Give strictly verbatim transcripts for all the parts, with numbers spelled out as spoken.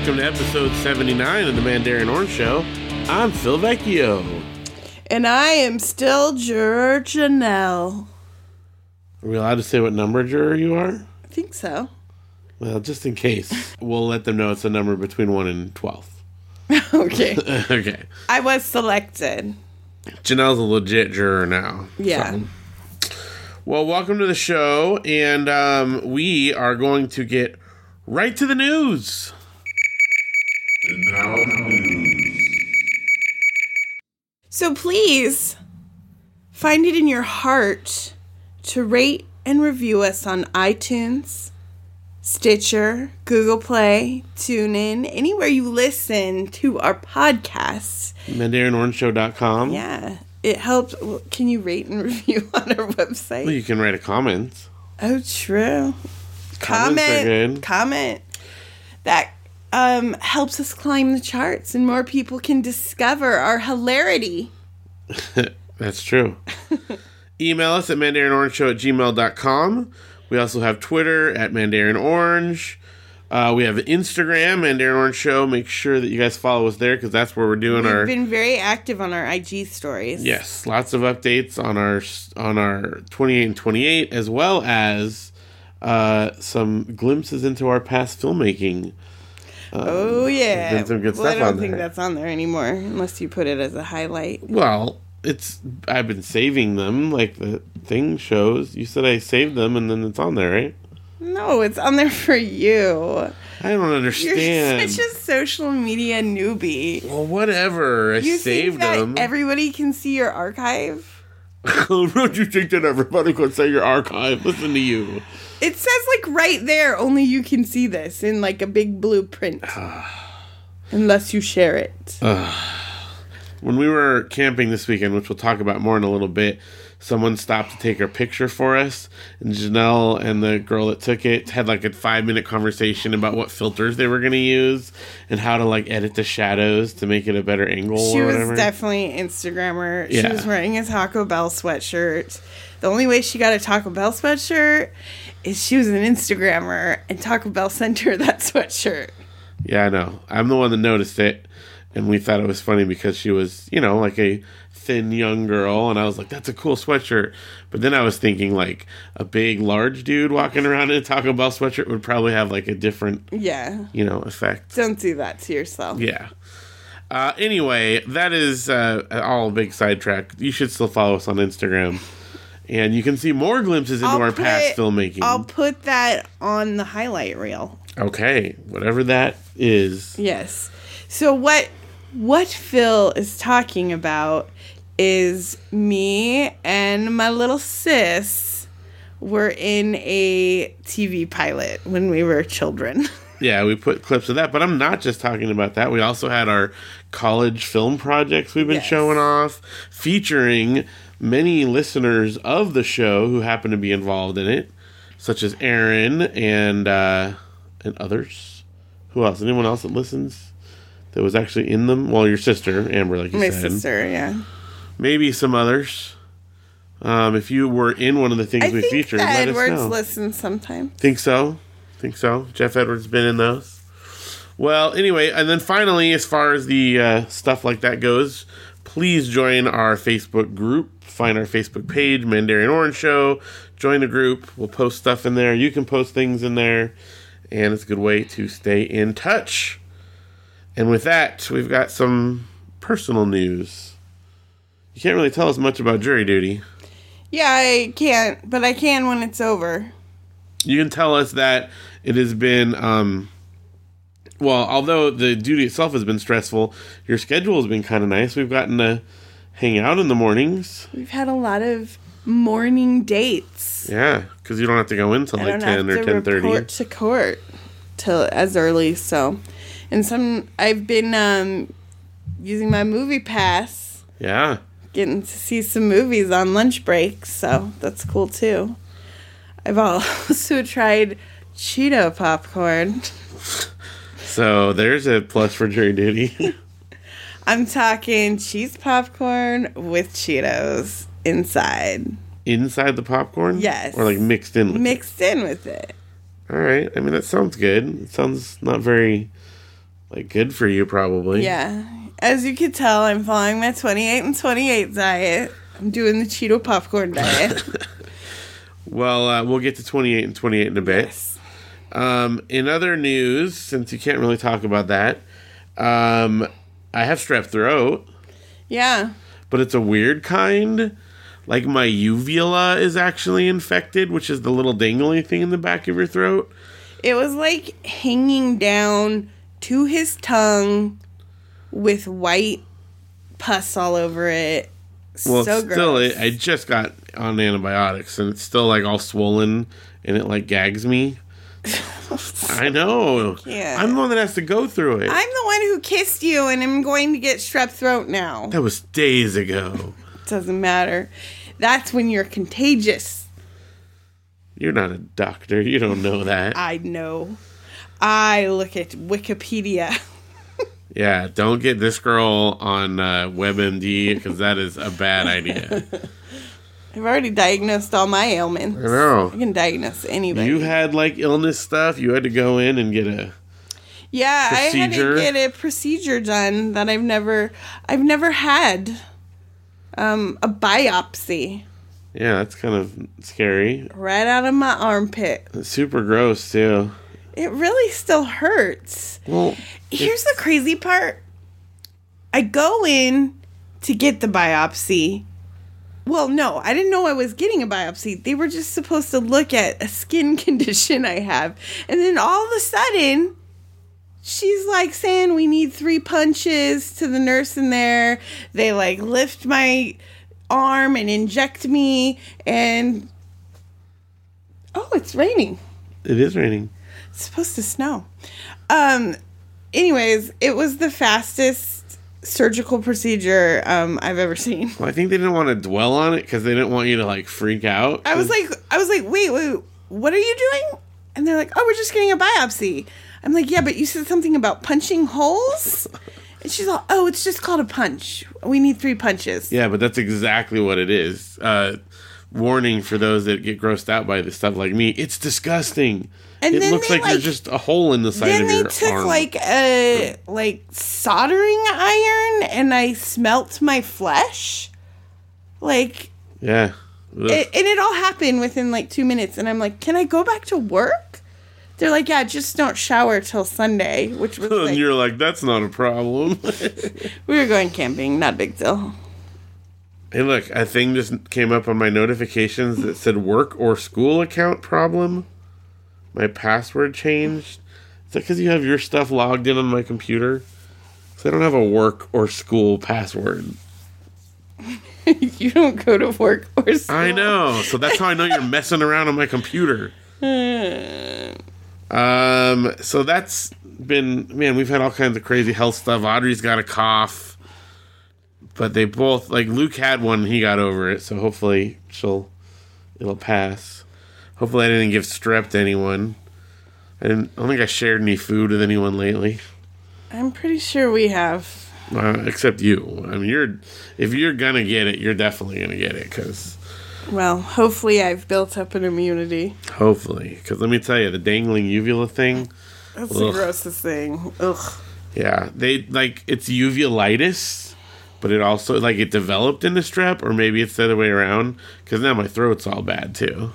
welcome to episode seventy-nine of the Mandarin Orange Show. I'm Phil Vecchio. And I am still Juror Janelle. Are we allowed to say what number juror you are? I think so. Well, just in case, we'll let them know it's a number between one and twelve. Okay. Okay. I was selected. Janelle's a legit juror now. Yeah. So. Well, welcome to the show, and um, we are going to get right to the news. And now the news. So please find it in your heart to rate and review us on iTunes, Stitcher, Google Play, TuneIn, anywhere you listen to our podcasts. Mandarin Orange Show dot com. Yeah. It helps. Well, can you rate and review on our website? Well, you can write a comment. Oh, true. Comments comment. Are good. Comment. That um, helps us climb the charts, and more people can discover our hilarity. That's true. Email us at mandarin orange show at gmail dot com. We also have Twitter at Mandarin Orange. Uh, we have Instagram, Mandarin Orange Show. Make sure that you guys follow us there because that's where we're doing We've our... We've been very active on our I G stories. Yes, lots of updates on our on our twenty-eight and twenty-eight, as well as uh, some glimpses into our past filmmaking. Um, oh, yeah. There's some good well, stuff on there. I don't think there. that's on there anymore, unless you put it as a highlight. Well, it's I've been saving them, like the thing shows. You said I saved them, and then it's on there, right? No, it's on there for you. I don't understand. You're such a social media newbie. Well, whatever. I you saved think them. That everybody can see your archive? Don't you think that everybody could see your archive? Listen to you. It says, like, right there, only you can see this in, like, a big blue print. Unless you share it. When we were camping this weekend, which we'll talk about more in a little bit, someone stopped to take her picture for us, and Janelle and the girl that took it had like a five-minute conversation about what filters they were going to use and how to like edit the shadows to make it a better angle she or whatever. She was definitely an Instagrammer. Yeah. She was wearing a Taco Bell sweatshirt. The only way she got a Taco Bell sweatshirt is she was an Instagrammer, and Taco Bell sent her that sweatshirt. Yeah, I know. I'm the one that noticed it, and we thought it was funny because she was, you know, like a... thin young girl, and I was like, that's a cool sweatshirt. But then I was thinking, like, a big large dude walking around in a Taco Bell sweatshirt would probably have like a different, yeah, you know, effect. Don't do that to yourself. Yeah. Uh, anyway, that is uh, all a big sidetrack. You should still follow us on Instagram, and you can see more glimpses into I'll our put, past filmmaking. I'll put that on the highlight reel. Okay, whatever that is. Yes. So what what Phil is talking about is me and my little sis were in a T V pilot when we were children. Yeah, we put clips of that, but I'm not just talking about that. We also had our college film projects we've been yes. showing off, featuring many listeners of the show who happen to be involved in it, such as Aaron and uh, and others. Who else? Anyone else that listens that was actually in them? Well, your sister, Amber, like you my said. My sister, yeah. Maybe some others. Um, if you were in one of the things I we featured, let us Edwards know. Edwards listens sometime. Think so? Think so? Jeff Edwards been in those. Well, anyway, and then finally, as far as the uh, stuff like that goes, please join our Facebook group. Find our Facebook page, Mandarin Orange Show. Join the group. We'll post stuff in there. You can post things in there. And it's a good way to stay in touch. And with that, we've got some personal news. You can't really tell us much about jury duty. Yeah, I can't, but I can when it's over. You can tell us that it has been, um, well, although the duty itself has been stressful, your schedule has been kind of nice. We've gotten to hang out in the mornings. We've had a lot of morning dates. Yeah, because you don't have to go in until like ten or ten thirty. I don't have to report to court till as early, so. And some, I've been um, using my movie pass. Yeah. Getting to see some movies on lunch breaks, so that's cool, too. I've also tried Cheeto popcorn. So there's a plus for jury duty. I'm talking cheese popcorn with Cheetos inside. Inside the popcorn? Yes. Or, like, mixed in with mixed it? Mixed in with it. All right. I mean, that sounds good. It sounds not very Like, good for you, probably. Yeah. As you can tell, I'm following my twenty-eight and twenty-eight diet. I'm doing the Cheeto popcorn diet. Well, uh, we'll get to twenty-eight and twenty-eight in a bit. Yes. Um, in other news, since you can't really talk about that, um, I have strep throat. Yeah. But it's a weird kind. Like, my uvula is actually infected, which is the little dangly thing in the back of your throat. It was, like, hanging down to his tongue with white pus all over it. Well, so it's still, it, I just got on antibiotics, and it's still, like, all swollen, and it, like, gags me. I know. Yeah. I'm the one that has to go through it. I'm the one who kissed you, and I'm going to get strep throat now. That was days ago. Doesn't matter. That's when you're contagious. You're not a doctor. You don't know that. I know. I look at Wikipedia. Yeah, don't get this girl on uh, WebMD, because that is a bad idea. I've already diagnosed all my ailments. I know. I can diagnose anybody. You had, like, illness stuff. You had to go in and get a yeah, procedure. I had to get a procedure done that I've never, I've never had. Um, a biopsy. Yeah, that's kind of scary. Right out of my armpit. It's super gross, too. It really still hurts. Well, here's the crazy part. I go in to get the biopsy. Well, no, I didn't know I was getting a biopsy. They were just supposed to look at a skin condition I have. And then all of a sudden, she's, like, saying we need three punches to the nurse in there. They, like, lift my arm and inject me. And, oh, it's raining. It is raining. It's supposed to snow. Um, anyways, it was the fastest surgical procedure um, I've ever seen. Well, I think they didn't want to dwell on it because they didn't want you to, like, freak out. I was like, I was like, wait, wait, what are you doing? And they're like, oh, we're just getting a biopsy. I'm like, yeah, but you said something about punching holes? And she's like, oh, it's just called a punch. We need three punches. Yeah, but that's exactly what it is. Uh, warning for those that get grossed out by this stuff like me. It's disgusting. And it looks like, like there's just a hole in the side of your arm. Then they took like a like soldering iron and I smelt my flesh. Like, yeah. It, and it all happened within like two minutes. And I'm like, can I go back to work? They're like, yeah, just don't shower till Sunday, which was like... And you're like, that's not a problem. We were going camping, not a big deal. Hey, look, a thing just came up on my notifications that said work or school account problem. My password changed. Is that because you have your stuff logged in on my computer? Because I don't have a work or school password. You don't go to work or school. I know. So that's how I know you're messing around on my computer. Um. So that's been... Man, we've had all kinds of crazy health stuff. Audrey's got a cough. But they both... Like, Luke had one and he got over it. So hopefully she'll... It'll pass. Hopefully I didn't give strep to anyone. I didn't. I don't think I shared any food with anyone lately. I'm pretty sure we have... Uh, except you. I mean, you're if you're gonna get it, you're definitely gonna get it. Cause, well, hopefully I've built up an immunity. Hopefully, because let me tell you, the dangling uvula thing—that's the grossest thing. Ugh. Yeah, they like it's uvulitis, but it also like it developed into strep, or maybe it's the other way around. Because now my throat's all bad too.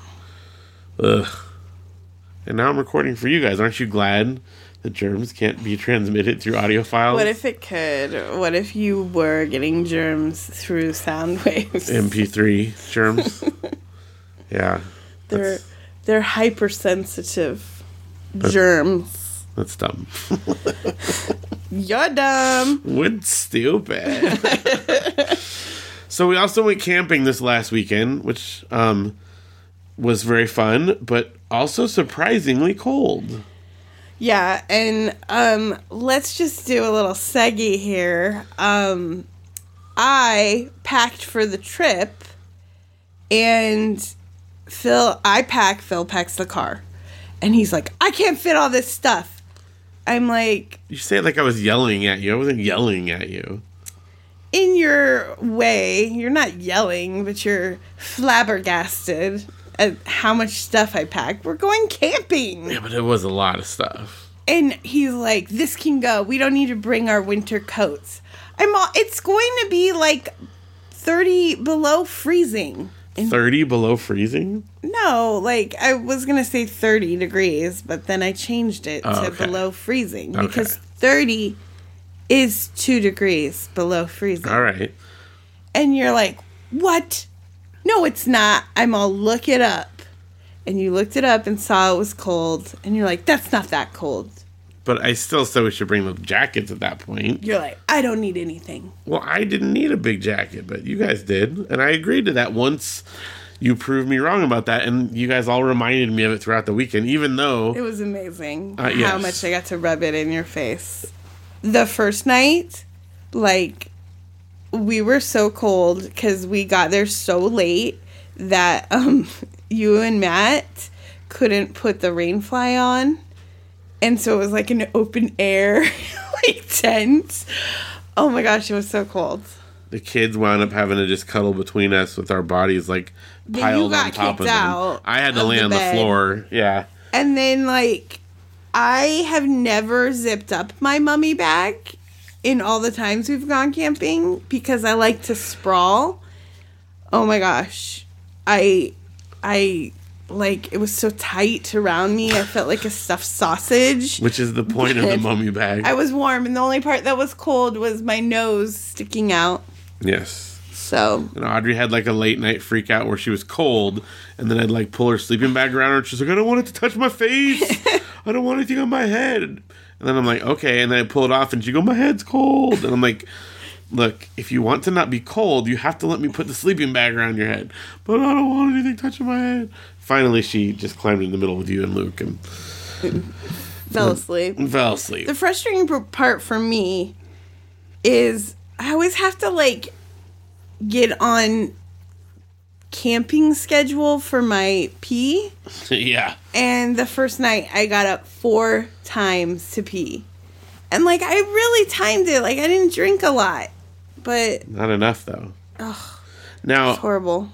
Ugh. And now I'm recording for you guys. Aren't you glad? The germs can't be transmitted through audio files. What if it could? What if you were getting germs through sound waves? M P three germs. Yeah. They're they're hypersensitive that's, germs. That's dumb. You're dumb. We're stupid. So we also went camping this last weekend, which um, was very fun, but also surprisingly cold. Yeah, and um, let's just do a little seggy here. Um, I packed for the trip, and Phil, I pack, Phil packs the car. And he's like, I can't fit all this stuff. I'm like... You say it like I was yelling at you. I wasn't yelling at you. In your way, you're not yelling, but you're flabbergasted at how much stuff I packed. We're going camping. Yeah, but it was a lot of stuff. And he's like, this can go. We don't need to bring our winter coats. I'm all, it's going to be like thirty below freezing. And thirty below freezing? No, like I was going to say thirty degrees, but then I changed it oh, to okay. below freezing okay. because thirty is two degrees below freezing. All right. And you're like, what? No, it's not. I'm all, look it up. And you looked it up and saw it was cold. And you're like, that's not that cold. But I still said we should bring the jackets at that point. You're like, I don't need anything. Well, I didn't need a big jacket, but you guys did. And I agreed to that once you proved me wrong about that. And you guys all reminded me of it throughout the weekend, even though... It was amazing uh, yes. how much I got to rub it in your face. The first night, like, we were so cold because we got there so late that... um. you and Matt couldn't put the rain fly on. And so it was like an open air like tent. Oh my gosh, it was so cold. The kids wound up having to just cuddle between us with our bodies like piled on top of them. I had to lay on the floor. Yeah. And then like I have never zipped up my mummy bag in all the times we've gone camping because I like to sprawl. Oh my gosh. I I, like, it was so tight around me. I felt like a stuffed sausage. Which is the point of the mummy bag. I was warm, and the only part that was cold was my nose sticking out. Yes. So. And Audrey had, like, a late-night freak out where she was cold, and then I'd, like, pull her sleeping bag around her, and she's like, I don't want it to touch my face. I don't want anything on my head. And then I'm like, okay. And then I pull it off, and she'd go, my head's cold. And I'm like... Look, if you want to not be cold, you have to let me put the sleeping bag around your head. But I don't want anything touching my head. Finally, she just climbed in the middle with you and Luke and... fell asleep. And fell asleep. The frustrating part for me is I always have to, like, get on camping schedule for my pee. Yeah. And the first night, I got up four times to pee. And, like, I really timed it. Like, I didn't drink a lot. But not enough, though. Ugh, now, it's horrible.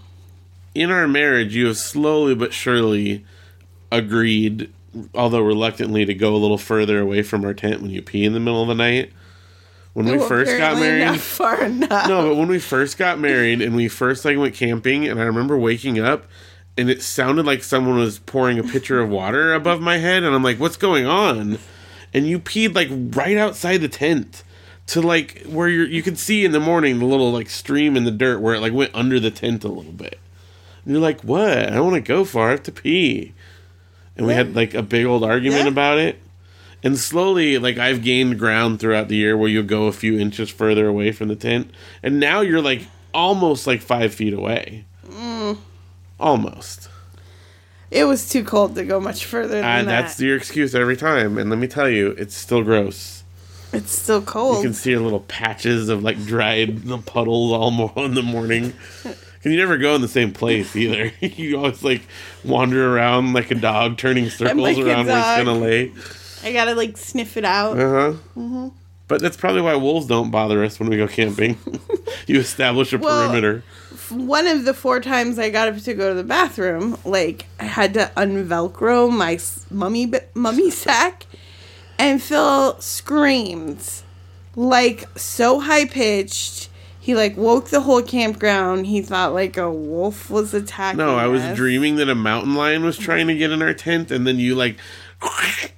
In our marriage, you have slowly but surely agreed, although reluctantly, to go a little further away from our tent when you pee in the middle of the night. When we well, first got married, not far enough. No, but when we first got married and we first like went camping, and I remember waking up, and it sounded like someone was pouring a pitcher of water above my head, and I'm like, "What's going on?" And you peed like right outside the tent. To, like, where you you could see in the morning the little, like, stream in the dirt where it, like, went under the tent a little bit. And you're like, what? I don't want to go far. I have to pee. And we yeah. had, like, a big old argument yeah. about it. And slowly, like, I've gained ground throughout the year where you'll go a few inches further away from the tent. And now you're, like, almost, like, five feet away. Mm. Almost. It was too cold to go much further than uh, that. That's your excuse every time. And let me tell you, it's still gross. It's still cold. You can see little patches of, like, dried puddles all more in the morning. And you never go in the same place, either. You always, like, wander around like a dog, turning circles like around where it's going to lay. I got to, like, sniff it out. Uh-huh. Mm-hmm. But that's probably why wolves don't bother us when we go camping. You establish a well, perimeter. One of the four times I got up to go to the bathroom, like, I had to unvelcro my mummy, mummy sack. And Phil screamed, like, so high-pitched. He, like, woke the whole campground. He thought, like, a wolf was attacking No, I us. was dreaming that a mountain lion was trying to get in our tent, and then you, like,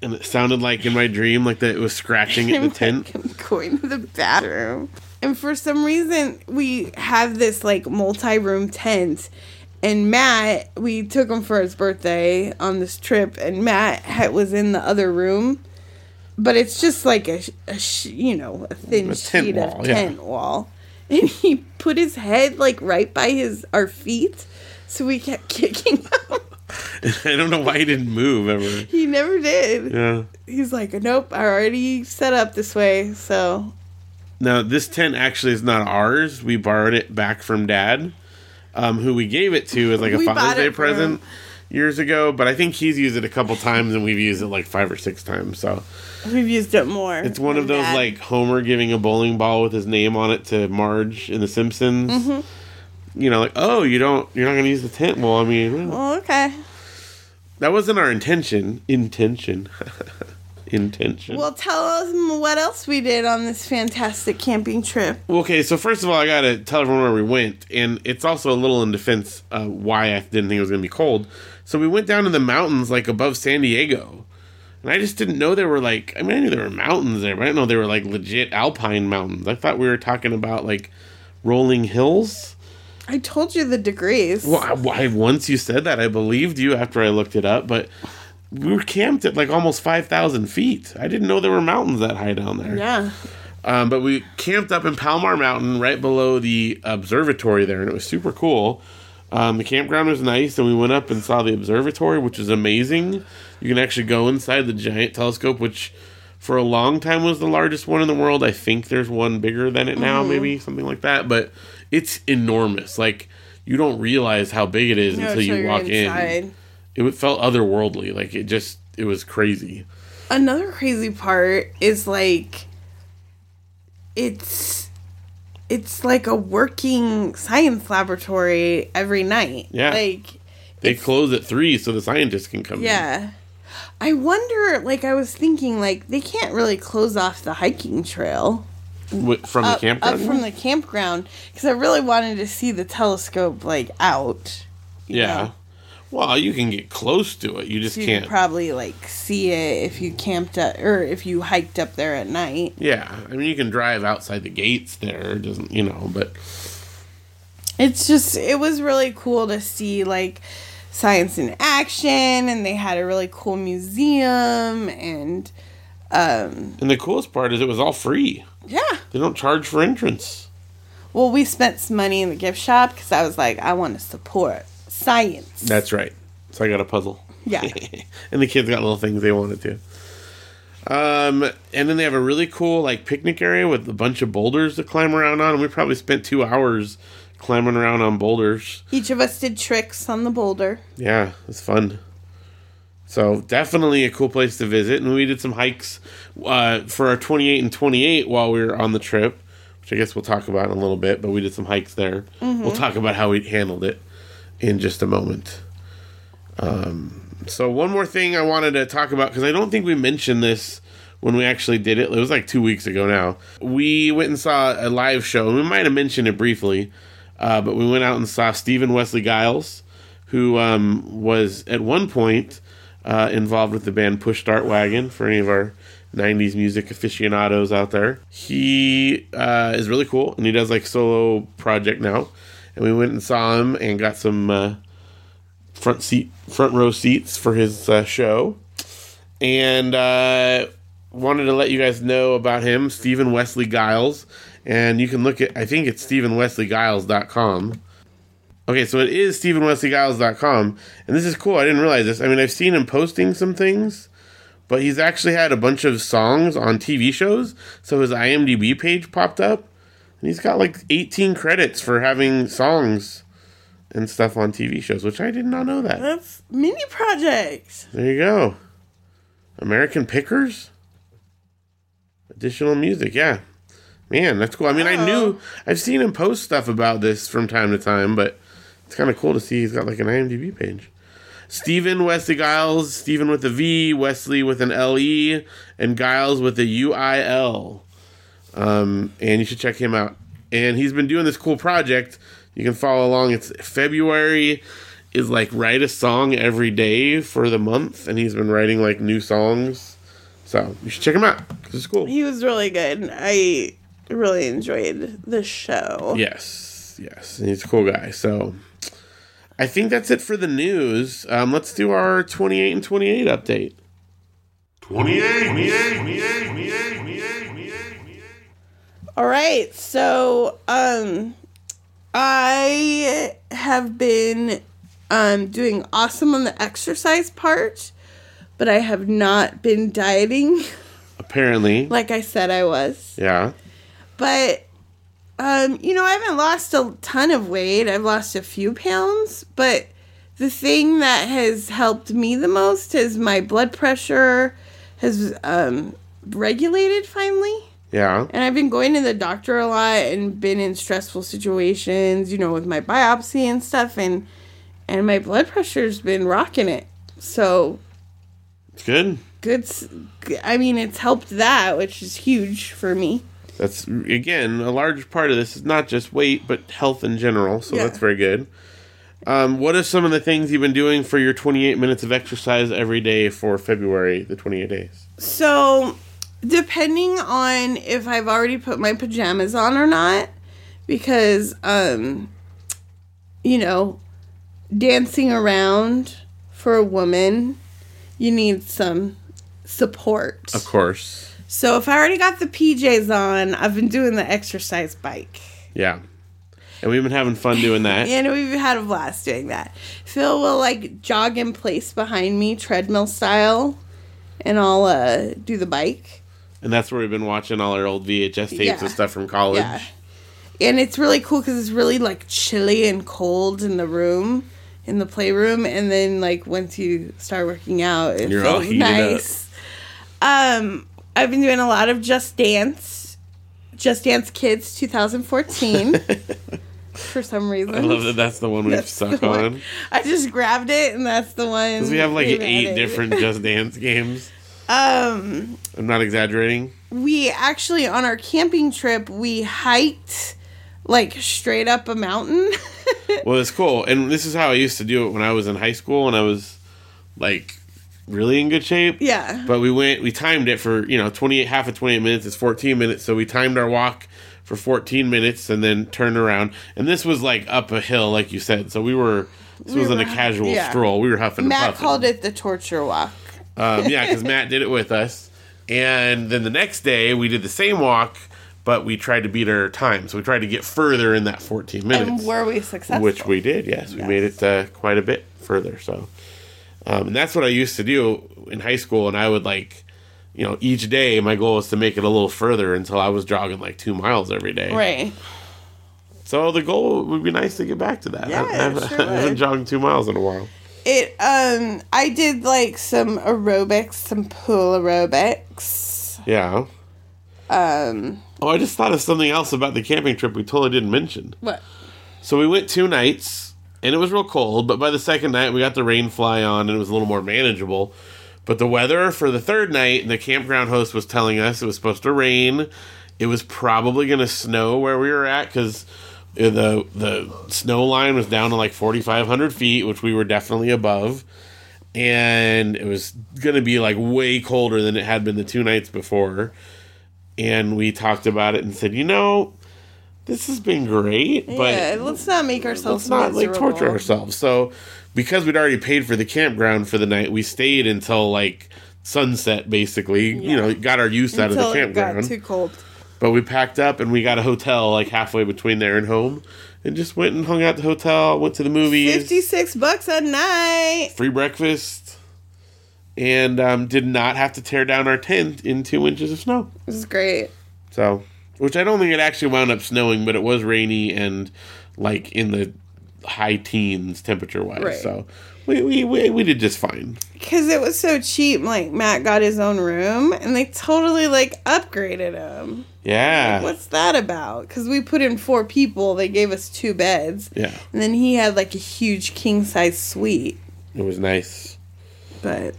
and it sounded like, in my dream, like that it was scratching at the tent. Like, I'm going to the bathroom. And for some reason, we have this, like, multi-room tent. And Matt, we took him for his birthday on this trip, and Matt had, was in the other room. But it's just like a, a you know, a thin a sheet wall, of tent yeah. wall. And he put his head, like, right by his our feet. So we kept kicking him. I don't know why he didn't move ever. He never did. Yeah. He's like, nope, I already set up this way, so. Now, this tent actually is not ours. We borrowed it back from Dad, um, who we gave it to as, like, a Father's Day present years ago. But I think he's used it a couple times, and we've used it, like, five or six times, so. We've used it more. It's one of those, that. like, Homer giving a bowling ball with his name on it to Marge in The Simpsons. Mm-hmm. You know, like, oh, you don't, you're not going to use the tent. Well, I mean. Well, well okay. That wasn't our intention. Intention. intention. Well, tell them what else we did on this fantastic camping trip. Okay, so first of all, I got to tell everyone where we went, and it's also a little in defense of why I didn't think it was going to be cold. So we went down in the mountains, like, above San Diego, and I just didn't know there were, like, I mean, I knew there were mountains there, but I didn't know they were, like, legit alpine mountains. I thought we were talking about, like, rolling hills. I told you the degrees. Well, I, I, once you said that, I believed you after I looked it up, but we were camped at like almost five thousand feet. I didn't know there were mountains that high down there. Yeah. Um, but we camped up in Palomar Mountain right below the observatory there, and it was super cool. Um, the campground was nice, and we went up and saw the observatory, which is amazing. You can actually go inside the giant telescope, which for a long time was the largest one in the world. I think there's one bigger than it now, mm. maybe, something like that, but it's enormous. Like, you don't realize how big it is no, until you walk inside. in. It felt otherworldly. Like, it just, it was crazy. Another crazy part is, like, it's, it's like a working science laboratory every night. Yeah. Like, they close at three so the scientists can come yeah. in. Yeah. I wonder, like, I was thinking, like, they can't really close off the hiking trail. From the up, campground? Up from the campground. Because I really wanted to see the telescope, like, out. Yeah. Know? Well, you can get close to it. You just so you can't. You probably, like, see it if you camped up, or if you hiked up there at night. Yeah. I mean, you can drive outside the gates there. It doesn't, you know, but. It's just, it was really cool to see, like, science in action. And they had a really cool museum. And, um. And the coolest part is it was all free. Yeah. They don't charge for entrance. Well, we spent some money in the gift shop because I was like, I want to support science. That's right. So I got a puzzle. Yeah. And the kids got little things they wanted to. Um, and then they have a really cool, like, picnic area with a bunch of boulders to climb around on. And we probably spent two hours climbing around on boulders. Each of us did tricks on the boulder. Yeah. It was fun. So definitely a cool place to visit. And we did some hikes uh, for our twenty-eight and twenty-eight while we were on the trip, which I guess we'll talk about in a little bit, but we did some hikes there. Mm-hmm. We'll talk about how we handled it in just a moment. Um, so one more thing I wanted to talk about, because I don't think we mentioned this when we actually did it. It was like two weeks ago now. We went and saw a live show. We might have mentioned it briefly, uh, but we went out and saw Stephen Wesley Giles, who um, was at one point... Uh, involved with the band Push Start Wagon, for any of our nineties music aficionados out there. He uh, is really cool, and he does, like, solo project now. And we went and saw him and got some uh, front seat, front row seats for his uh, show. And uh, wanted to let you guys know about him, Stephen Wesley Giles. And you can look at, I think it's stephen wesley giles dot com. Okay, so it is stephen wesley giles dot com, and this is cool. I didn't realize this. I mean, I've seen him posting some things, but he's actually had a bunch of songs on T V shows, so his IMDb page popped up, and he's got like eighteen credits for having songs and stuff on T V shows, which I did not know that. That's mini projects. There you go. American Pickers? Additional music, yeah. Man, that's cool. I mean, oh. I knew, I've seen him post stuff about this from time to time, but... It's kind of cool to see he's got like an IMDb page. Stephen Wesley Giles, Stephen with a V, Wesley with an L E, and Giles with a U I L. Um, and you should check him out. And he's been doing this cool project. You can follow along. It's February is like write a song every day for the month. And he's been writing like new songs. So you should check him out because it's cool. He was really good. I really enjoyed the show. Yes, yes. And he's a cool guy. So... I think that's it for the news. Um, let's do our twenty-eight and twenty-eight update. twenty-eight, twenty-eight, twenty-eight, twenty-eight, twenty-eight, twenty-eight, twenty-eight. All right. So, um, I have been um, doing awesome on the exercise part, but I have not been dieting. Apparently. Like I said I was. Yeah. But... Um, you know, I haven't lost a ton of weight. I've lost a few pounds, but the thing that has helped me the most is my blood pressure has um, regulated finally. Yeah. And I've been going to the doctor a lot and been in stressful situations, you know, with my biopsy and stuff, and and my blood pressure's been rocking it. So it's good. good. I mean, it's helped that, which is huge for me. That's, again, a large part of this is not just weight, but health in general. So yeah. That's very good. Um, what are some of the things you've been doing for your twenty-eight minutes of exercise every day for February, the twenty-eight days? So, depending on if I've already put my pajamas on or not, because, um, you know, dancing around for a woman, you need some support. Of course. So, if I already got the P Js on, I've been doing the exercise bike. Yeah. And we've been having fun doing that. And we've had a blast doing that. Phil will, like, jog in place behind me, treadmill style, and I'll uh, do the bike. And that's where we've been watching all our old V H S tapes yeah. and stuff from college. Yeah. And it's really cool because it's really, like, chilly and cold in the room, in the playroom. And then, like, once you start working out, it You're feels all heated nice. Up. Um... I've been doing a lot of Just Dance, Just Dance Kids twenty fourteen, for some reason. I love that that's the one we've that's stuck on. One. I just grabbed it, and that's the one. Because we have like eight added. different Just Dance games. Um, I'm not exaggerating. We actually, on our camping trip, we hiked like straight up a mountain. Well, it's cool. And this is how I used to do it when I was in high school, and I was like... really in good shape. Yeah. But we went, we timed it for, you know, twenty-eight, half of twenty-eight minutes is fourteen minutes. So we timed our walk for fourteen minutes and then turned around. And this was like up a hill, like you said. So we were, this we wasn't were, a casual yeah. stroll. We were huffing Matt and puffing. Matt called it the torture walk. Um, yeah, because Matt did it with us. And then the next day we did the same walk, but we tried to beat our time. So we tried to get further in that fourteen minutes. And were we successful? Which we did, yes. We yes. made it uh, quite a bit further. So. Um, and that's what I used to do in high school, and I would, like, you know, each day my goal was to make it a little further until I was jogging, like, two miles every day. Right. So the goal would be nice to get back to that. Yeah, I, I, sure I haven't jogged two miles in a while. It, um, I did, like, some aerobics, some pool aerobics. Yeah. Um. Oh, I just thought of something else about the camping trip we totally didn't mention. What? So we went two nights. And it was real cold, but by the second night, we got the rain fly on, and it was a little more manageable. But the weather for the third night, the campground host was telling us it was supposed to rain. It was probably going to snow where we were at, because the, the snow line was down to like forty-five hundred feet, which we were definitely above. And it was going to be like way colder than it had been the two nights before. And we talked about it and said, you know... this has been great, but... yeah, let's not make ourselves miserable. Let's not, like, torture ourselves. So, because we'd already paid for the campground for the night, we stayed until, like, sunset, basically. Yeah. You know, got our use out of the campground. Until it got too cold. But we packed up, and we got a hotel, like, halfway between there and home. And just went and hung out at the hotel, went to the movies. fifty-six bucks a night! Free breakfast. And um, did not have to tear down our tent in two inches of snow. This is great. So... which I don't think it actually wound up snowing, but it was rainy and, like, in the high teens temperature-wise. Right. So we, we we we did just fine. Because it was so cheap, like, Matt got his own room, and they totally, like, upgraded him. Yeah. Like, what's that about? Because we put in four people. They gave us two beds. Yeah. And then he had, like, a huge king-size suite. It was nice. But.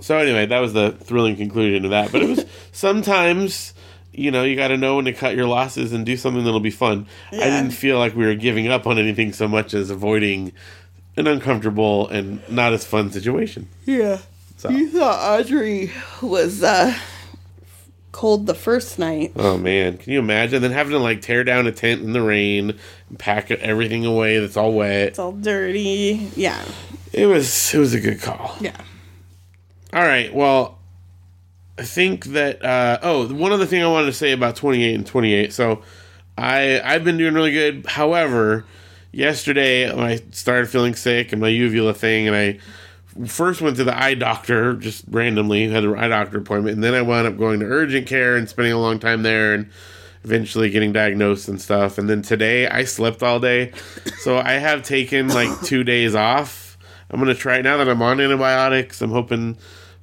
So, anyway, that was the thrilling conclusion of that. But it was sometimes... you know, you got to know when to cut your losses and do something that'll be fun. Yeah. I didn't feel like we were giving up on anything so much as avoiding an uncomfortable and not as fun situation. Yeah. So. You thought Audrey was uh, cold the first night. Oh, man. Can you imagine? Then having to, like, tear down a tent in the rain and pack everything away that's all wet. It's all dirty. Yeah. It was, it was a good call. Yeah. All right. Well... I think that, uh, oh, one other thing I wanted to say about twenty-eight and twenty-eight. So I, I've been doing really good. However, yesterday when I started feeling sick and my uvula thing, and I first went to the eye doctor just randomly, had an eye doctor appointment, and then I wound up going to urgent care and spending a long time there and eventually getting diagnosed and stuff. And then today I slept all day. So I have taken like two days off. I'm going to try it now that I'm on antibiotics. I'm hoping...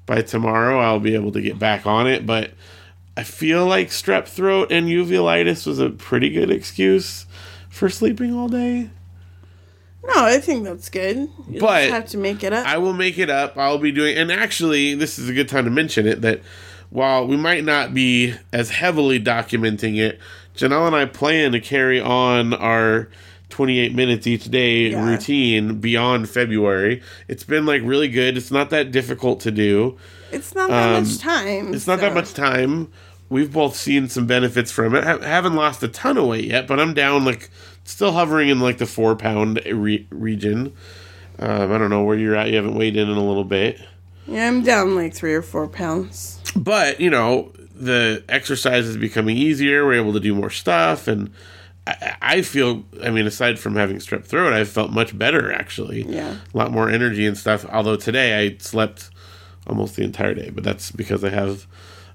by tomorrow, I'll be able to get back on it, but I feel like strep throat and uvulitis was a pretty good excuse for sleeping all day. No, I think that's good. You but just have to make it up. I will make it up. I'll be doing... And actually, this is a good time to mention it, that while we might not be as heavily documenting it, Janelle and I plan to carry on our twenty-eight minutes each day yeah. routine beyond February. It's been, like, really good. It's not that difficult to do. It's not that um, much time. It's so. not that much time. We've both seen some benefits from it. I haven't lost a ton of weight yet, but I'm down, like... Still hovering in, like, the four-pound re- region. Um, I don't know where you're at. You haven't weighed in in a little bit. Yeah, I'm down, like, three or four pounds. But, you know, the exercise is becoming easier. We're able to do more stuff. And I, I feel, I mean, aside from having strep throat, I've felt much better, actually. Yeah. A lot more energy and stuff. Although today I slept almost the entire day. But that's because I have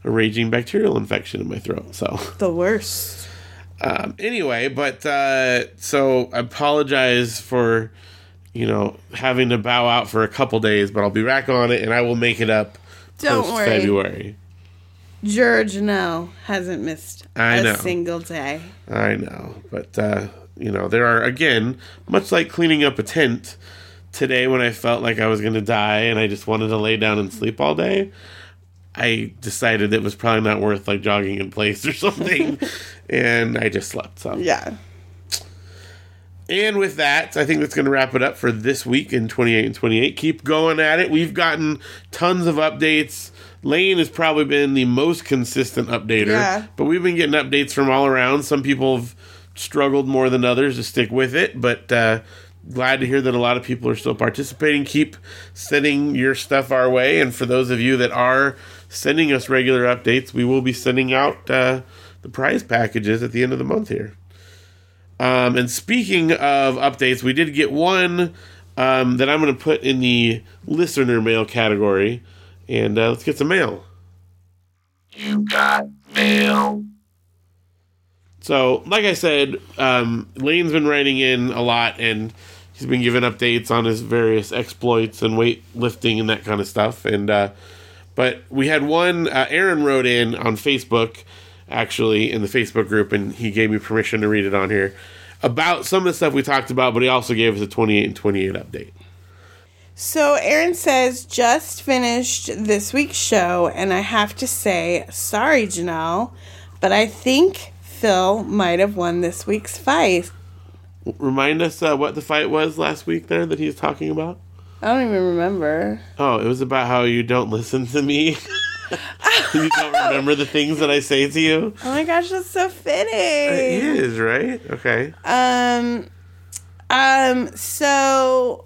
a raging bacterial infection in my throat. So the worst. Um, anyway, but, uh, so I apologize for, you know, having to bow out for a couple days, but I'll be back on it and I will make it up Don't post worry. February. George, no, hasn't missed I a know. single day. I know, but, uh, you know, there are, again, much like cleaning up a tent today when I felt like I was going to die and I just wanted to lay down and sleep all day. I decided it was probably not worth, like, jogging in place or something, and I just slept. So. Yeah. And with that, I think that's going to wrap it up for this week in twenty-eight and twenty-eight. Keep going at it. We've gotten tons of updates. Lane has probably been the most consistent updater, yeah. but we've been getting updates from all around. Some people have struggled more than others to stick with it, but... uh Glad to hear that a lot of people are still participating. Keep sending your stuff our way. And for those of you that are sending us regular updates, we will be sending out uh, the prize packages at the end of the month here. Um, and speaking of updates, we did get one um, that I'm going to put in the listener mail category. And uh, let's get some mail. You got mail. So, like I said, um, Lane's been writing in a lot, and he's been giving updates on his various exploits and weightlifting and that kind of stuff. And uh, but we had one, uh, Aaron wrote in on Facebook, actually, in the Facebook group, and he gave me permission to read it on here, about some of the stuff we talked about, but he also gave us a twenty-eight and twenty-eight update. So, Aaron says, just finished this week's show, and I have to say, sorry, Janelle, but I think... Phil might have won this week's fight. Remind us uh, what the fight was last week there that he was talking about? I don't even remember. Oh, it was about how you don't listen to me. You don't remember the things that I say to you. Oh my gosh, that's so fitting. It is, right? Okay. Um, um. So,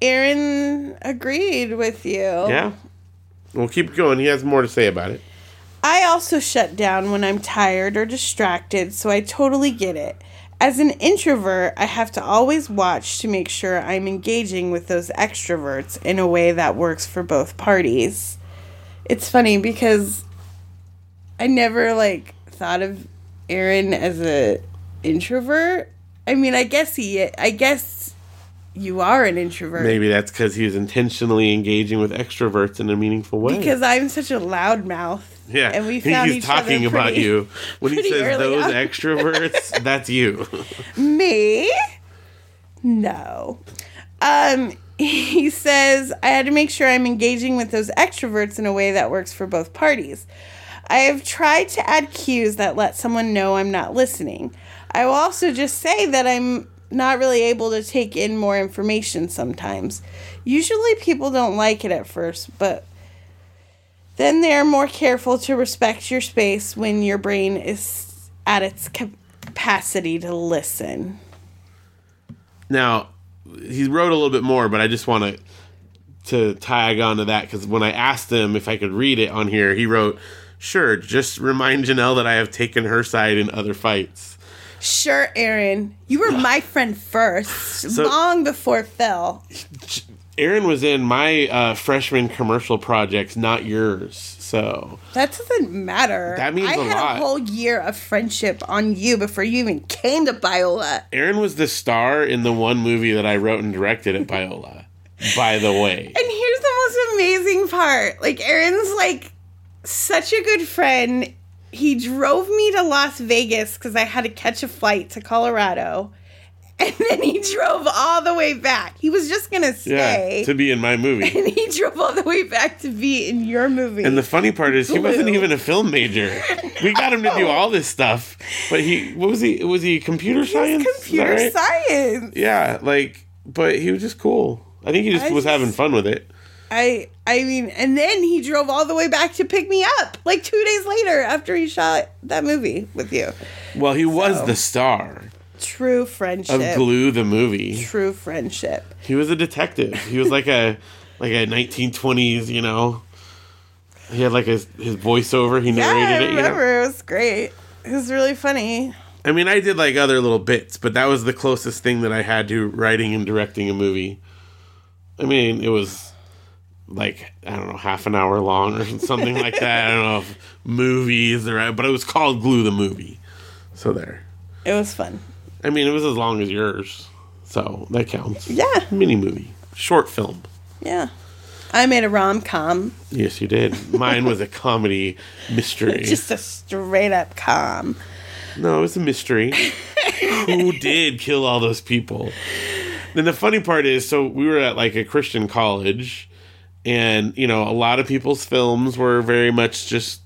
Aaron agreed with you. Yeah. Well, keep going. He has more to say about it. I also shut down when I'm tired or distracted, so I totally get it. As an introvert, I have to always watch to make sure I'm engaging with those extroverts in a way that works for both parties. It's funny because I never, like, thought of Aaron as an introvert. I mean, I guess he, I guess you are an introvert. Maybe that's because he was intentionally engaging with extroverts in a meaningful way. Because I'm such a loudmouth. Yeah, and we found he's each talking other pretty, about you. When he says those on. extroverts, that's you. Me? No. Um, he says, I had to make sure I'm engaging with those extroverts in a way that works for both parties. I have tried to add cues that let someone know I'm not listening. I will also just say that I'm not really able to take in more information sometimes. Usually people don't like it at first, but... Then they're more careful to respect your space when your brain is at its capacity to listen. Now, he wrote a little bit more, but I just want to to tag on to that because when I asked him if I could read it on here, he wrote, sure, just remind Janelle that I have taken her side in other fights. Sure, Aaron. You were my friend first, so, long before Phil. Aaron was in my uh, freshman commercial projects, not yours. So that doesn't matter. That means I a lot. I had a whole year of friendship on you before you even came to Biola. Aaron was the star in the one movie that I wrote and directed at Biola, by the way. And here's the most amazing part. Like, Aaron's, like, such a good friend. He drove me to Las Vegas because I had to catch a flight to Colorado. And then he drove all the way back. He was just going to stay. Yeah, to be in my movie. And he drove all the way back to be in your movie. And the funny part is, Blue. He wasn't even a film major. We got him to do all this stuff. But he, what was he? Was he computer science? He was computer right? science. Yeah, like, but he was just cool. I think he just I was just, having fun with it. I I mean, and then he drove all the way back to pick me up, like two days later after he shot that movie with you. Well, he so. was the star. True friendship. Of Glue, the movie. True friendship. He was a detective. He was like a like a nineteen twenties, you know. He had like his, his voiceover. He narrated yeah, I it. I remember. You know? It was great. It was really funny. I mean, I did like other little bits, but that was the closest thing that I had to writing and directing a movie. I mean, it was like, I don't know, half an hour long or something like that. I don't know if movies or right, but it was called Glue, the movie. So there. It was fun. I mean, it was as long as yours, so that counts. Yeah. Mini movie. Short film. Yeah. I made a rom-com. Yes, you did. Mine was a comedy mystery. Just a straight-up com. No, it was a mystery. Who did kill all those people? Then the funny part is, so we were at, like, a Christian college, and, you know, a lot of people's films were very much just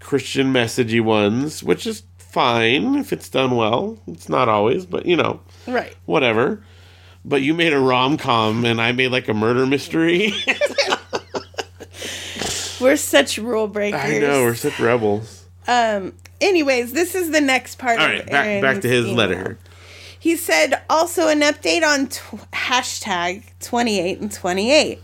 Christian messagey ones, which is fine if it's done well. It's not always, but you know, right? Whatever. But you made a rom-com, and I made like a murder mystery. We're such rule breakers. I know, we're such rebels. Um. Anyways, this is the next part. All right, of back back to his email. Letter. He said also an update on tw- hashtag twenty-eight and twenty-eight.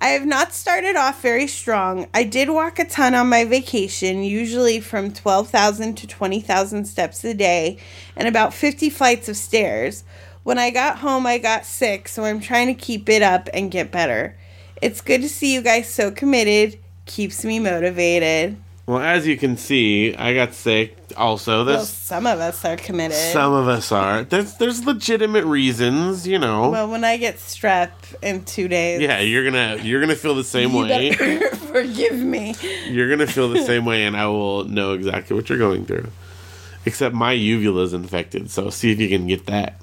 I have not started off very strong. I did walk a ton on my vacation, usually from twelve thousand to twenty thousand steps a day and about fifty flights of stairs. When I got home, I got sick, so I'm trying to keep it up and get better. It's good to see you guys so committed. Keeps me motivated. Well, as you can see, I got sick also. Well, some of us are committed. Some of us are. There's there's legitimate reasons, you know. Well, when I get strep in two days. Yeah, you're gonna you're gonna feel the same you way. Forgive me. You're gonna feel the same way, and I will know exactly what you're going through. Except my uvula is infected, so see if you can get that.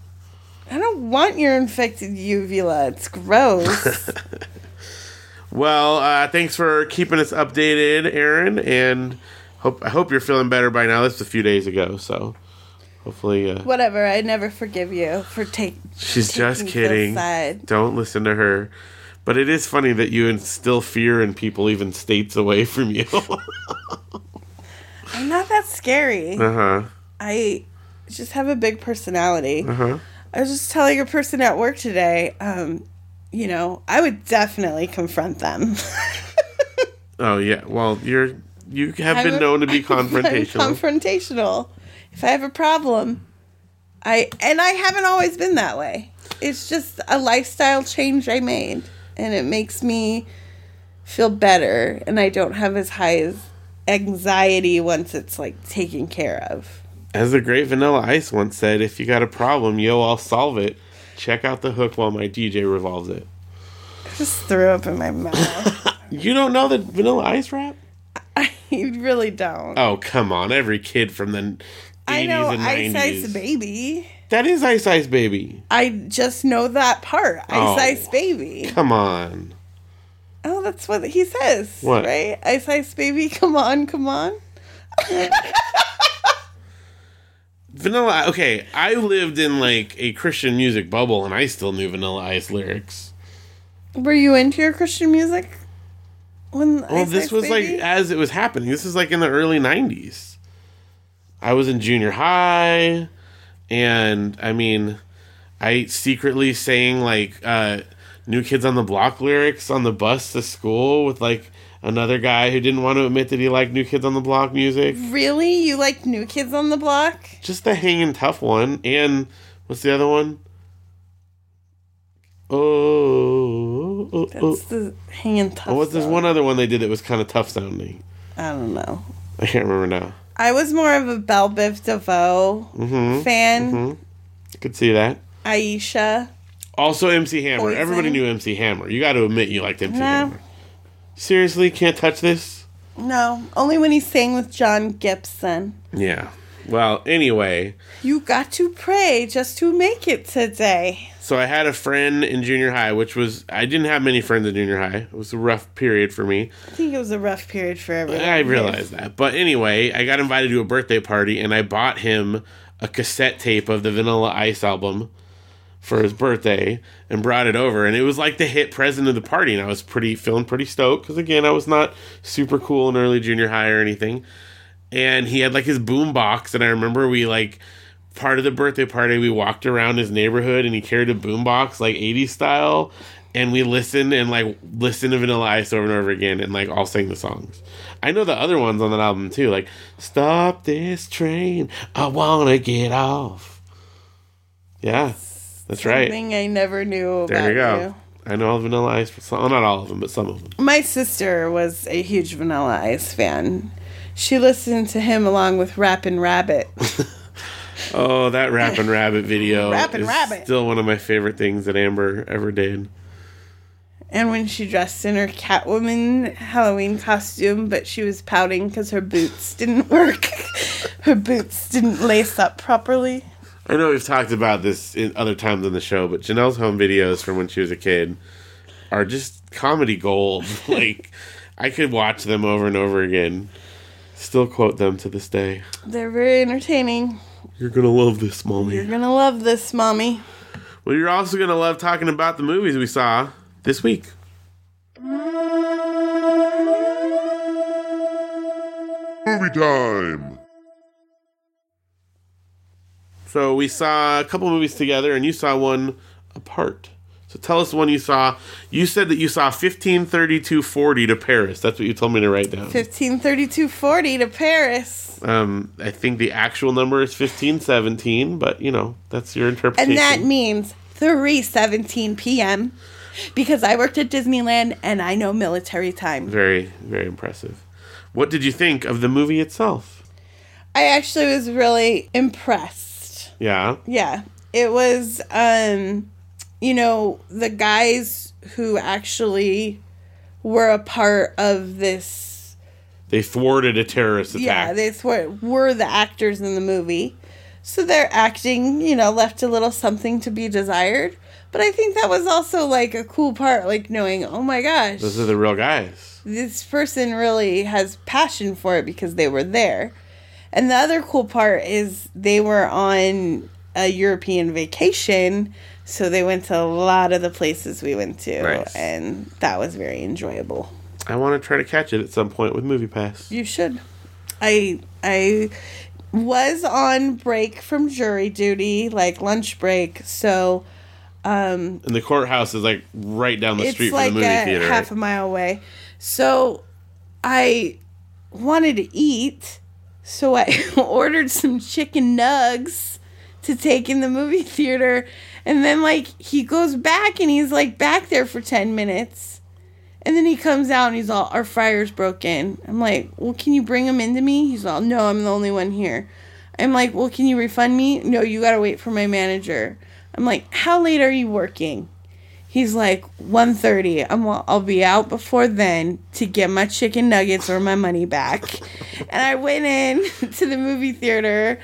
I don't want your infected uvula. It's gross. Well, uh, thanks for keeping us updated, Aaron, and hope I hope you're feeling better by now. This was a few days ago, so hopefully... Uh, Whatever, I never forgive you for taking... She's for just kidding. Don't listen to her. But it is funny that you instill fear in people even states away from you. I'm not that scary. Uh-huh. I just have a big personality. Uh-huh. I was just telling a person at work today... Um, You know, I would definitely confront them. Oh yeah, well you're you have I been would, known to be confrontational. I'm confrontational. If I have a problem, I and I haven't always been that way. It's just a lifestyle change I made, and it makes me feel better, and I don't have as high as anxiety once it's like taken care of. As the great Vanilla Ice once said, "If you got a problem, yo, I'll solve it. Check out the hook while my D J revolves it." I just threw up in my mouth. You don't know the Vanilla Ice rap? I really don't. Oh, come on. Every kid from the eighties I know and nineties. Ice Ice Baby. That is Ice Ice Baby. I just know that part. Ice oh, Ice Baby. Come on. Oh, that's what he says. What? Right? Ice Ice Baby, come on, come on. Vanilla, okay, I lived in, like, a Christian music bubble, and I still knew Vanilla Ice lyrics. Were you into your Christian music? When well, Ice this Ice was, Baby? Like, as it was happening. This is, like, in the early nineties. I was in junior high, and, I mean, I secretly sang, like, uh, New Kids on the Block lyrics on the bus to school with, like, another guy who didn't want to admit that he liked New Kids on the Block music. Really? You liked New Kids on the Block? Just the Hangin' Tough one. And what's the other one? Oh. oh That's oh. the Hangin' Tough one. Oh, what's this one other one they did that was kind of tough sounding? I don't know. I can't remember now. I was more of a Belle Biv DeVoe mm-hmm. fan. Mm-hmm. Could see that. Aisha. Also M C Hammer. Poison. Everybody knew M C Hammer. You got to admit you liked M C no. Hammer. Seriously, can't touch this? No, only when he sang with John Gibson. Yeah. Well, anyway. You got to pray just to make it today. So I had a friend in junior high, which was... I didn't have many friends in junior high. It was a rough period for me. I think it was a rough period for everyone. I realized that. But anyway, I got invited to a birthday party, and I bought him a cassette tape of the Vanilla Ice album for his birthday and brought it over. And it was like the hit present of the party, and I was pretty feeling pretty stoked because, again, I was not super cool in early junior high or anything. And he had, like, his boom box, and I remember we, like... part of the birthday party, we walked around his neighborhood and he carried a boombox, like eighties style, and we listened and like listened to Vanilla Ice over and over again and like all sang the songs. I know the other ones on that album too, like Stop This Train, I Wanna Get Off. Yeah, that's Something right. Something I never knew about. There you go. You. I know all Vanilla Ice, well, not all of them, but some of them. My sister was a huge Vanilla Ice fan. She listened to him along with Rappin' Rabbit. Oh, that Rappin' Rabbit video Rappin' is Rabbit. Still one of my favorite things that Amber ever did. And when she dressed in her Catwoman Halloween costume, but she was pouting because her boots didn't work. Her boots didn't lace up properly. I know we've talked about this in other times on the show, but Janelle's home videos from when she was a kid are just comedy gold. Like, I could watch them over and over again. Still quote them to this day. They're very entertaining. You're going to love this, Mommy. You're going to love this, Mommy. Well, you're also going to love talking about the movies we saw this week. Movie time! So we saw a couple movies together, and you saw one apart. So tell us one you saw. You said that you saw fifteen thirty-two forty to Paris. That's what you told me to write down. fifteen thirty-two forty to Paris. Um, I think the actual number is fifteen seventeen, but, you know, that's your interpretation. And that means three seventeen p.m. because I worked at Disneyland and I know military time. Very, very impressive. What did you think of the movie itself? I actually was really impressed. Yeah? Yeah. It was... um. You know, the guys who actually were a part of this... They thwarted a terrorist attack. Yeah, they thwart, were the actors in the movie. So their acting, you know, left a little something to be desired. But I think that was also, like, a cool part, like, knowing, oh my gosh. Those are the real guys. This person really has passion for it because they were there. And the other cool part is they were on a European vacation... So they went to a lot of the places we went to, nice. And that was very enjoyable. I want to try to catch it at some point with MoviePass. You should. I I was on break from jury duty, like lunch break, so... Um, and the courthouse is like right down the street like from the movie a, theater. It's like half right? a mile away. So I wanted to eat, so I ordered some chicken nugs to take in the movie theater. And then, like, he goes back, and he's, like, back there for ten minutes. And then he comes out, and he's all, our fryer's broken. I'm like, well, can you bring him into me? He's all, no, I'm the only one here. I'm like, well, can you refund me? No, you got to wait for my manager. I'm like, how late are you working? He's like, one thirty. I'm all, I'll be out before then to get my chicken nuggets or my money back. And I went in to the movie theater,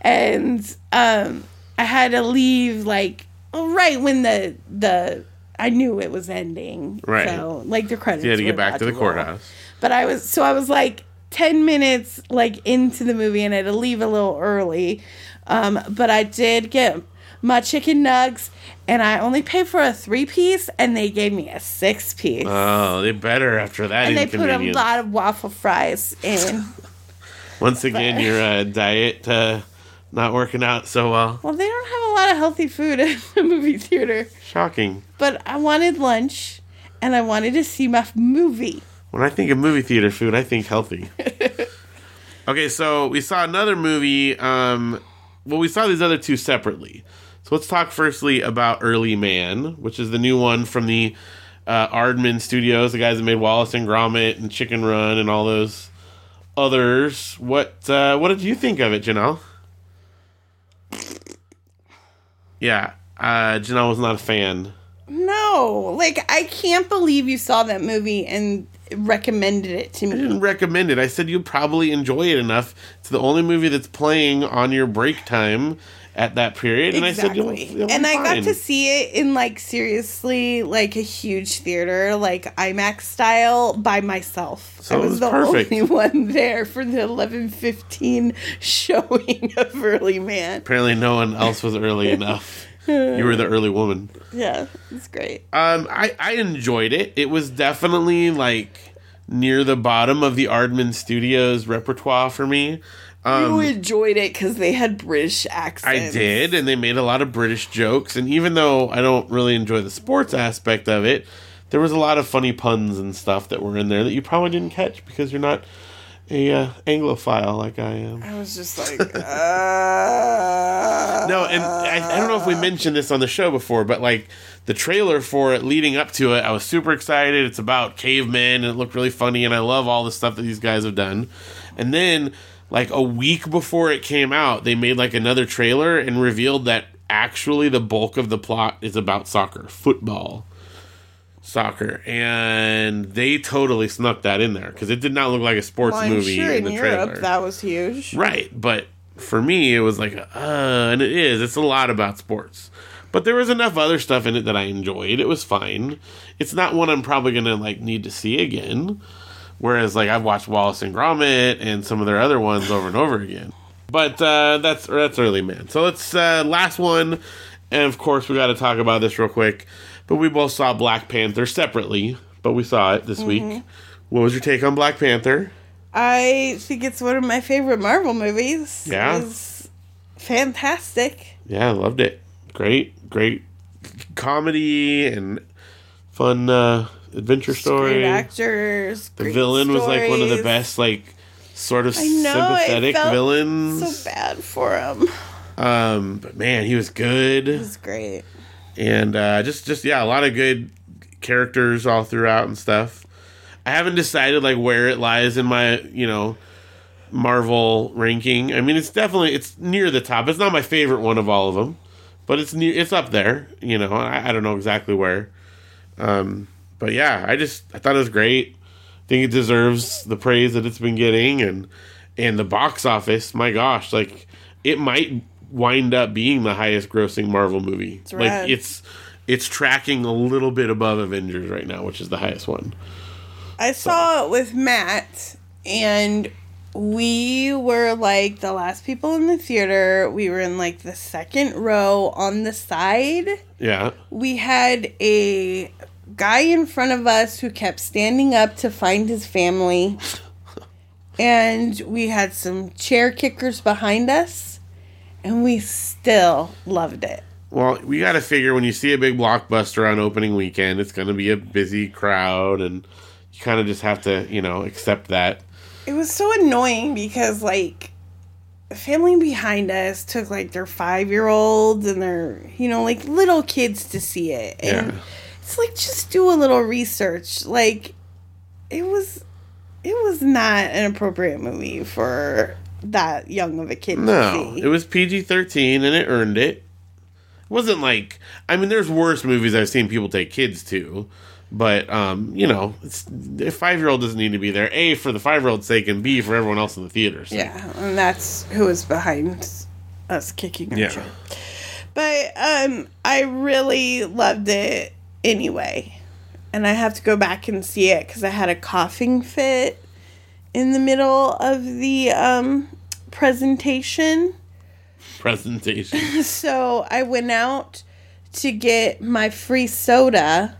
and um, I had to leave, like, right when the the I knew it was ending, right? So like the credits. So you had to get back to the courthouse. But I was so I was like ten minutes like into the movie, and I had to leave a little early. Um, but I did get my chicken nugs, and I only paid for a three piece, and they gave me a six piece. Oh, they better after that. And they put a lot of waffle fries in. Once again, but, your uh, diet. Uh, Not working out so well. Well, they don't have a lot of healthy food at the movie theater. Shocking. But I wanted lunch, and I wanted to see my movie. When I think of movie theater food, I think healthy. Okay, so we saw another movie. Um, well, we saw these other two separately. So let's talk firstly about Early Man, which is the new one from the uh, Aardman Studios, the guys that made Wallace and Gromit and Chicken Run and all those others. What, uh, what did you think of it, Janelle? Yeah, uh, Janelle was not a fan. No, like, I can't believe you saw that movie and recommended it to me. I didn't recommend it. I said you'll probably enjoy it enough. It's the only movie that's playing on your break time at that period. And exactly. I said, you'll, you'll and be fine. I got to see it in, like, seriously, like, a huge theater, like, IMAX style, by myself. So I was, was the perfect. only one there for the eleven fifteen showing of Early Man. Apparently no one else was early enough. You were the early woman. Yeah, it's great. Um, I, I enjoyed it. It was definitely, like, near the bottom of the Aardman Studios repertoire for me. Um, you enjoyed it because they had British accents. I did, and they made a lot of British jokes. And even though I don't really enjoy the sports aspect of it, there was a lot of funny puns and stuff that were in there that you probably didn't catch because you're not a uh, Anglophile like I am. I was just like, uh... No, and I, I don't know if we mentioned this on the show before, but, like, the trailer for it leading up to it, I was super excited. It's about cavemen, and it looked really funny, and I love all the stuff that these guys have done. And then, like, a week before it came out, they made, like, another trailer and revealed that actually the bulk of the plot is about soccer. Football. Soccer. And they totally snuck that in there, because it did not look like a sports well, I'm movie sure in, in the Europe, trailer. That was huge. Right. But for me, it was like, uh, and it is. It's a lot about sports. But there was enough other stuff in it that I enjoyed. It was fine. It's not one I'm probably going to, like, need to see again. Whereas, like, I've watched Wallace and Gromit and some of their other ones over and over again. But uh, that's that's Early Man. So let's, uh, last one. And, of course, we got to talk about this real quick. But we both saw Black Panther separately. But we saw it this mm-hmm. week. What was your take on Black Panther? I think it's one of my favorite Marvel movies. Yeah. It was fantastic. Yeah, I loved it. Great, great comedy and fun... Uh, adventure story. Great actors. The great villain stories. Was like one of the best, like, sort of I know, sympathetic I felt villains. So bad for him. Um, but man, he was good. He was great. And uh, just, just yeah, a lot of good characters all throughout and stuff. I haven't decided, like, where it lies in my, you know, Marvel ranking. I mean, it's definitely it's near the top. It's not my favorite one of all of them, but it's near. It's up there. You know, I, I don't know exactly where. Um. But yeah, I just I thought it was great. I think it deserves the praise that it's been getting, and and the box office. My gosh, like, it might wind up being the highest grossing Marvel movie. It's rad. Like it's it's tracking a little bit above Avengers right now, which is the highest one. I so. saw it with Matt, and we were, like, the last people in the theater. We were in, like, the second row on the side. Yeah, we had a guy in front of us who kept standing up to find his family, and we had some chair kickers behind us, and we still loved it. Well, we got to figure when you see a big blockbuster on opening weekend, it's going to be a busy crowd, and you kind of just have to, you know, accept that. It was so annoying because, like, the family behind us took, like, their five-year-olds and their, you know, like, little kids to see it. And yeah. It's like, just do a little research. Like, it was it was not an appropriate movie for that young of a kid no, to see. No, it was P G thirteen, and it earned it. It wasn't like... I mean, there's worse movies I've seen people take kids to, but, um, you know, it's, a five-year-old doesn't need to be there. A, for the five-year-old's sake, and B, for everyone else in the theater. So. Yeah, and that's who was behind us kicking our yeah. chair. But um, I really loved it. Anyway, and I have to go back and see it because I had a coughing fit in the middle of the um, presentation. Presentation. So I went out to get my free soda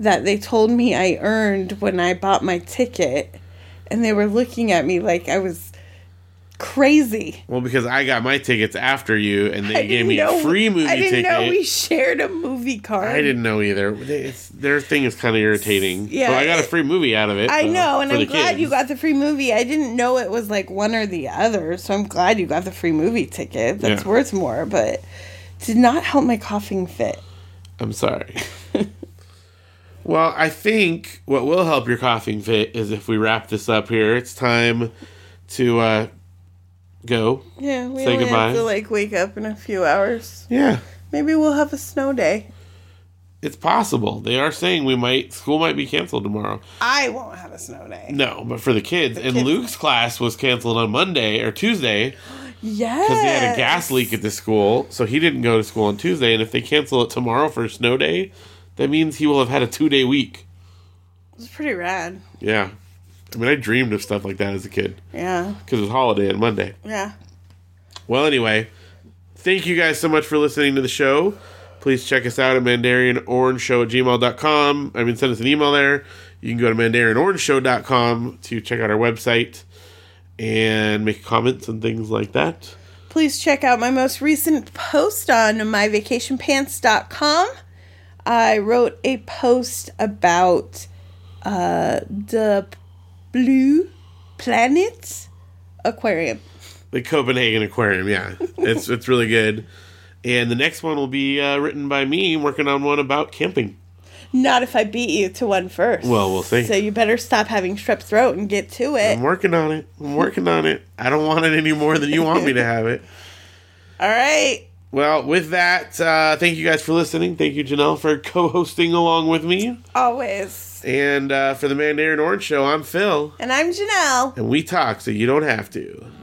that they told me I earned when I bought my ticket. And they were looking at me like I was crazy. Well, because I got my tickets after you, and they gave me know, a free movie ticket. I didn't ticket. know we shared a movie card. I didn't know either. It's, their thing is kind of irritating. Yeah, but I got it, a free movie out of it. I uh, know, and I'm glad kids. you got the free movie. I didn't know it was like one or the other, so I'm glad you got the free movie ticket. That's yeah. worth more, but it did not help my coughing fit. I'm sorry. Well, I think what will help your coughing fit is if we wrap this up here. It's time to... Uh, Go. Yeah, we only have to, like, wake up in a few hours. Yeah. Maybe we'll have a snow day. It's possible. They are saying we might school might be canceled tomorrow. I won't have a snow day. No, but for the kids. The and kids. Luke's class was canceled on Monday or Tuesday. Yes. Because he had a gas leak at the school, so he didn't go to school on Tuesday. And if they cancel it tomorrow for a snow day, that means he will have had a two-day week. It's pretty rad. Yeah. I mean, I dreamed of stuff like that as a kid. Yeah. Because it was holiday on Monday. Yeah. Well, anyway, thank you guys so much for listening to the show. Please check us out at mandarin orange show at gmail dot com. I mean, send us an email there. You can go to mandarin orange show dot com to check out our website and make comments and things like that. Please check out my most recent post on my vacation pants dot com. I wrote a post about uh, the Blue Planet Aquarium. The Copenhagen Aquarium, yeah. It's it's really good. And the next one will be uh, written by me, working on one about camping. Not if I beat you to one first. Well, we'll see. So you better stop having strep throat and get to it. I'm working on it. I'm working on it. I don't want it any more than you want me to have it. All right. Well, with that, uh, thank you guys for listening. Thank you, Janelle, for co-hosting along with me. Always. And uh, for the Mandarin Orange Show, I'm Phil. And I'm Janelle. And we talk so you don't have to.